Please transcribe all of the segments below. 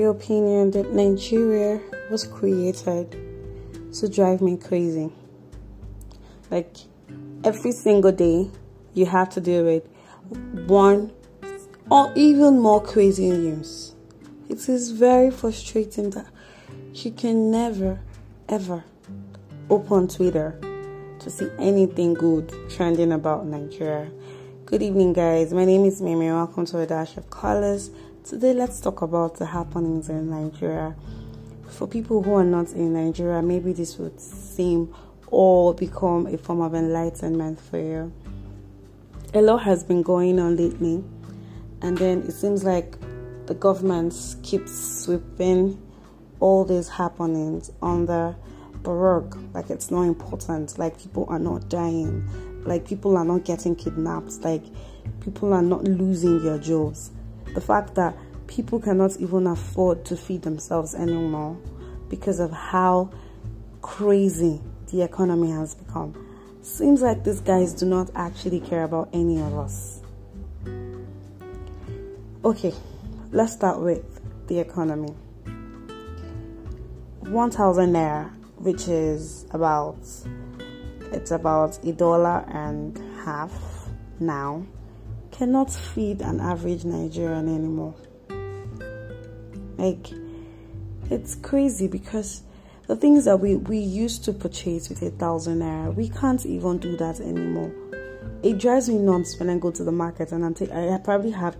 the opinion that Nigeria was created to drive me crazy. Like, every single day you have to deal with one or even more crazy news. It is very frustrating that you can never ever open Twitter to see anything good trending about Nigeria. Good evening, guys. My name is Mimi. Welcome to A Dash of Colors. Today, let's talk about the happenings in Nigeria. For people who are not in Nigeria, maybe this would seem or become a form of enlightenment for you. A lot has been going on lately, and then it seems like the government keeps sweeping all these happenings under the rug, like it's not important, like people are not dying, like people are not getting kidnapped, like people are not losing their jobs. The fact that people cannot even afford to feed themselves anymore because of how crazy the economy has become. Seems like these guys do not actually care about any of us. Okay, let's start with the economy. 1,000 naira, which is about $1.50 now, cannot feed an average Nigerian anymore. Like, it's crazy because the things that we used to purchase with 1,000 naira, we can't even do that anymore. It drives me nuts when I go to the market and I probably have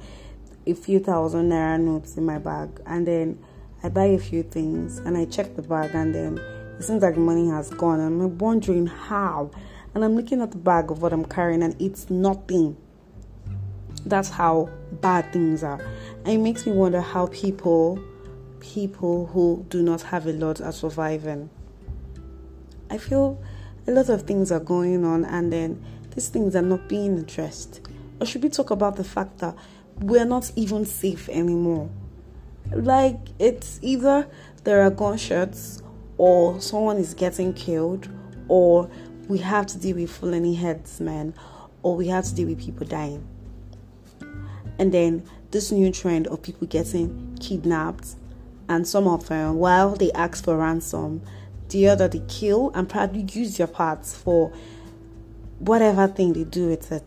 a few thousand naira notes in my bag, and then I buy a few things and I check the bag, and then it seems like money has gone, and I'm wondering how. And I'm looking at the bag of what I'm carrying and it's nothing. That's how bad things are. And it makes me wonder how people who do not have a lot are surviving. I feel a lot of things are going on, and then these things are not being addressed. Or should we talk about the fact that we're not even safe anymore? Like, it's either there are gunshots, or someone is getting killed, or we have to deal with Fulani headsmen, or we have to deal with people dying. And then this new trend of people getting kidnapped, and some of them, while they ask for ransom, the other they kill and probably use their parts for whatever thing they do with it.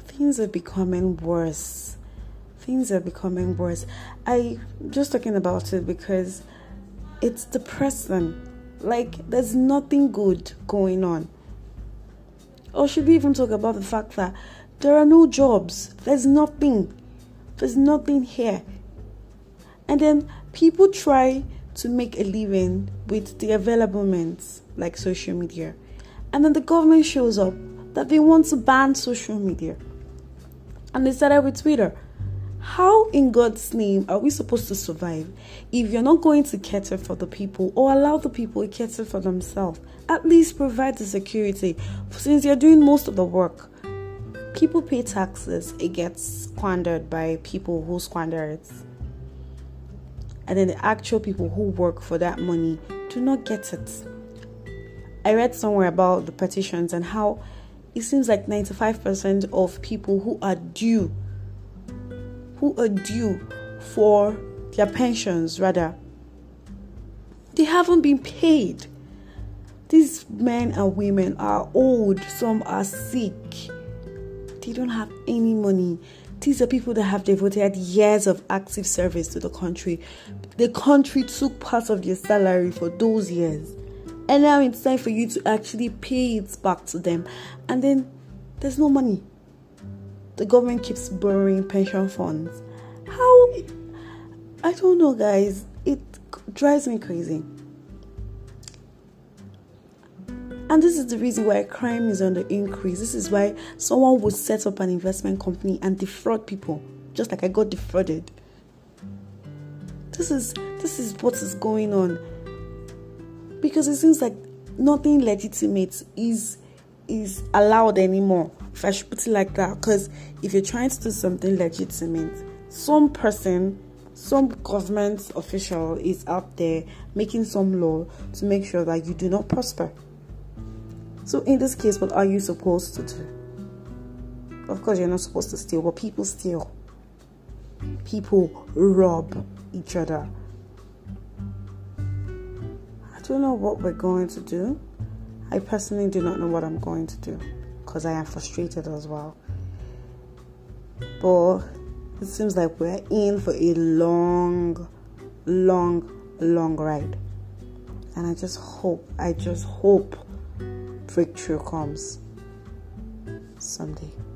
Things are becoming worse. I'm just talking about it because it's depressing. Like, there's nothing good going on. Or should we even talk about the fact that there are no jobs? There's nothing here. And then people try to make a living with the availablements like social media. And then the government shows up that they want to ban social media. And they started with Twitter. How in God's name are we supposed to survive if you're not going to cater for the people or allow the people to cater for themselves? At least provide the security, since you're doing most of the work. People pay taxes, it gets squandered by people who squander it. And then the actual people who work for that money do not get it. I read somewhere about the petitions and how it seems like 95% of people who are due for their pensions, rather, they haven't been paid. These men and women are old, some are sick, they don't have any money. These are people that have devoted years of active service to the country. The country took part of their salary for those years, and now it's time for you to actually pay it back to them, and then there's no money. The government keeps borrowing pension funds. How? I don't know, guys. It drives me crazy. And this is the reason why crime is on the increase. This is why someone would set up an investment company and defraud people, just like I got defrauded. This is what is going on. Because it seems like nothing legitimate is allowed anymore, if I should put it like that. Because if you're trying to do something legitimate, some person, some government official is out there making some law to make sure that you do not prosper. So in this case, what are you supposed to do? Of course, you're not supposed to steal, but people steal, people rob, each other. I don't know what we're going to do. I personally do not know what I'm going to do, because I am frustrated as well. But it seems like we're in for a long ride. And I just hope breakthrough comes someday.